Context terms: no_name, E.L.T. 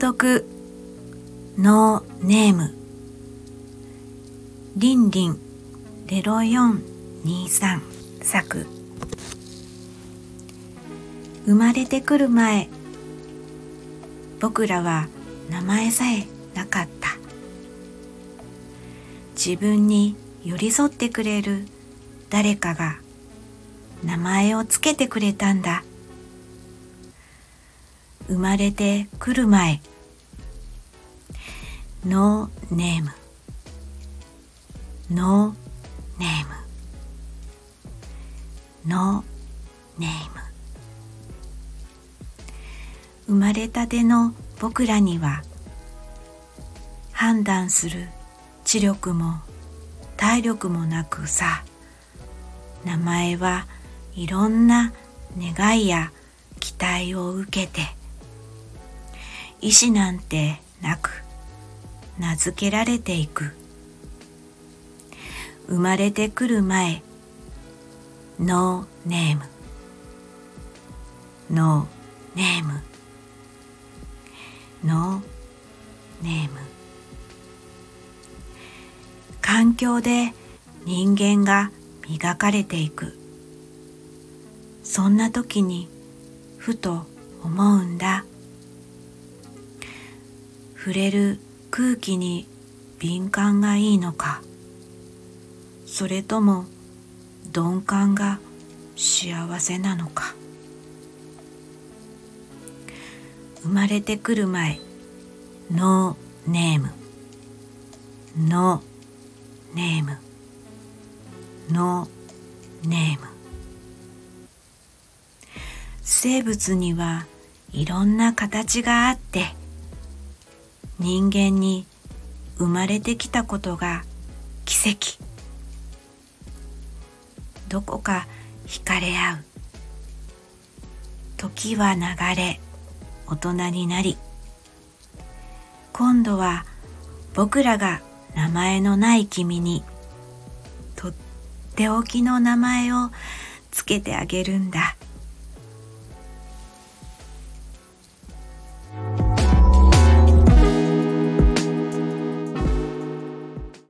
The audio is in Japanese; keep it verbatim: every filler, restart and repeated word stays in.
読ノーネームリンリンゼロよんにーさん作。生まれてくる前、僕らは名前さえなかった。自分に寄り添ってくれる誰かが名前をつけてくれたんだ。生まれてくる前、ノーネーム、ノーネーム、ノーネーム。生まれたての僕らには判断する知力も体力もなくさ、名前はいろんな願いや期待を受けて、意思なんてなく名付けられていく。生まれてくる前、ノーネーム、ノーネーム、ノーネーム。環境で人間が磨かれていく。そんな時にふと思うんだ。触れる空気に敏感がいいのか、それとも鈍感が幸せなのか。生まれてくる前、ノーネーム、ノーネーム、ノーネーム。生物にはいろんな形があって、人間に生まれてきたことが奇跡。どこか惹かれ合う。時は流れ、大人になり、今度は僕らが名前のない君にとっておきの名前をつけてあげるんだ。